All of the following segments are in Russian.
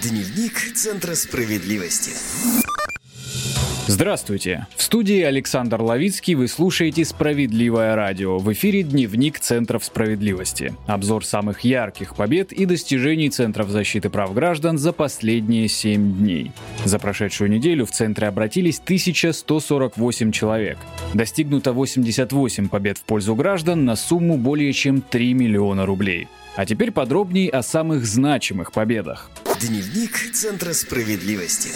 Дневник Центра справедливости. Здравствуйте! В студии Александр Лавицкий, вы слушаете «Справедливое радио». В эфире «Дневник Центров справедливости». Обзор самых ярких побед и достижений Центров защиты прав граждан за последние 7 дней. За прошедшую неделю в Центре обратились 1148 человек. Достигнуто 88 побед в пользу граждан на сумму более чем 3 миллиона рублей. А теперь подробнее о самых значимых победах. Дневник Центра справедливости.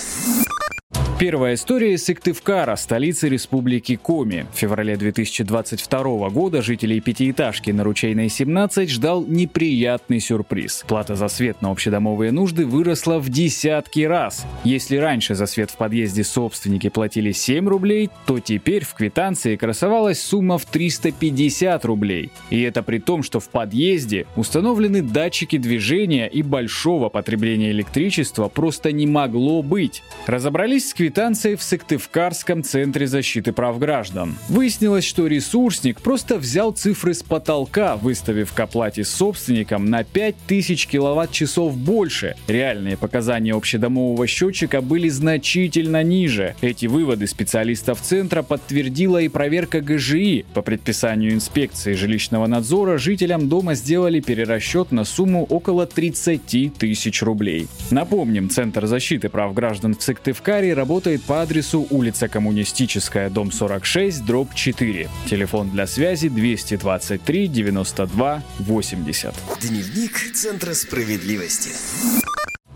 Первая история из Сыктывкара, столицы республики Коми. В феврале 2022 года жителей пятиэтажки на Ручейной 17 ждал неприятный сюрприз. Плата за свет на общедомовые нужды выросла в десятки раз. Если раньше за свет в подъезде собственники платили 7 рублей, то теперь в квитанции красовалась сумма в 350 рублей. И это при том, что в подъезде установлены датчики движения и большого потребления электричества просто не могло быть. Разобрались с квитанцией в Сыктывкарском Центре защиты прав граждан. Выяснилось, что ресурсник просто взял цифры с потолка, выставив к оплате собственникам на 5000 киловатт-часов больше. Реальные показания общедомового счетчика были значительно ниже. Эти выводы специалистов Центра подтвердила и проверка ГЖИ. По предписанию инспекции жилищного надзора жителям дома сделали перерасчет на сумму около 30 тысяч рублей. Напомним, Центр защиты прав граждан в Сыктывкаре работает по адресу улица Коммунистическая, дом 46, дробь 4. Телефон для связи 223 92 80. Дневник Центра справедливости.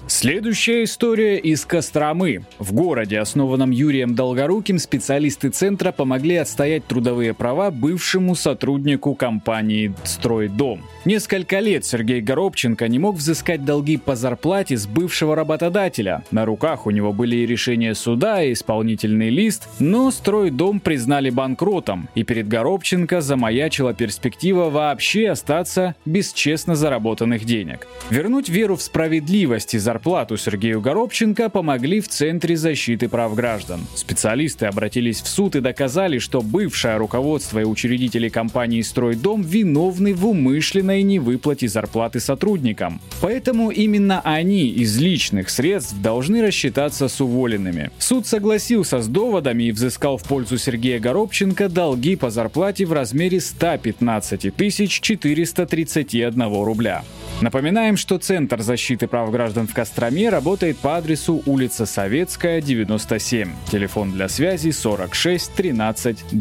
Следующая история из Костромы. В городе, основанном Юрием Долгоруким, специалисты Центра помогли отстоять трудовые права бывшему сотруднику компании «Стройдом». Несколько лет Сергей Горобченко не мог взыскать долги по зарплате с бывшего работодателя. На руках у него были и решения суда, и исполнительный лист, но «Стройдом» признали банкротом, и перед Горобченко замаячила перспектива вообще остаться без честно заработанных денег. Вернуть веру в справедливость и зарплату Сергею Горобченко помогли в Центре защиты прав граждан. Специалисты обратились в суд и доказали, что бывшее руководство и учредители компании «Стройдом» виновны в умышленной невыплате зарплаты сотрудникам. Поэтому именно они из личных средств должны рассчитаться с уволенными. Суд согласился с доводами и взыскал в пользу Сергея Горобченко долги по зарплате в размере 115 431 рубля. Напоминаем, что Центр защиты прав граждан в Костроме работает по адресу улица Советская, 97. Телефон для связи 46 13 00.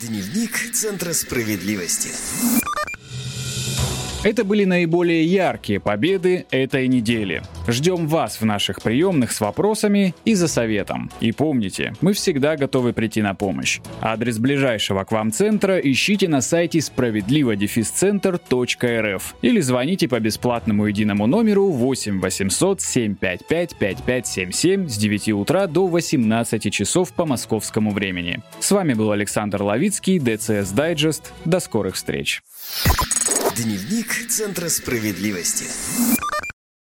Дневник Центра справедливости. Это были наиболее яркие победы этой недели. Ждем вас в наших приемных с вопросами и за советом. И помните, мы всегда готовы прийти на помощь. Адрес ближайшего к вам центра ищите на сайте справедливодефисцентр.рф или звоните по бесплатному единому номеру 8 800 755 5577 с 9 утра до 18 часов по московскому времени. С вами был Александр Лавицкий, ДЦС Дайджест. До скорых встреч. Дневник Центра справедливости.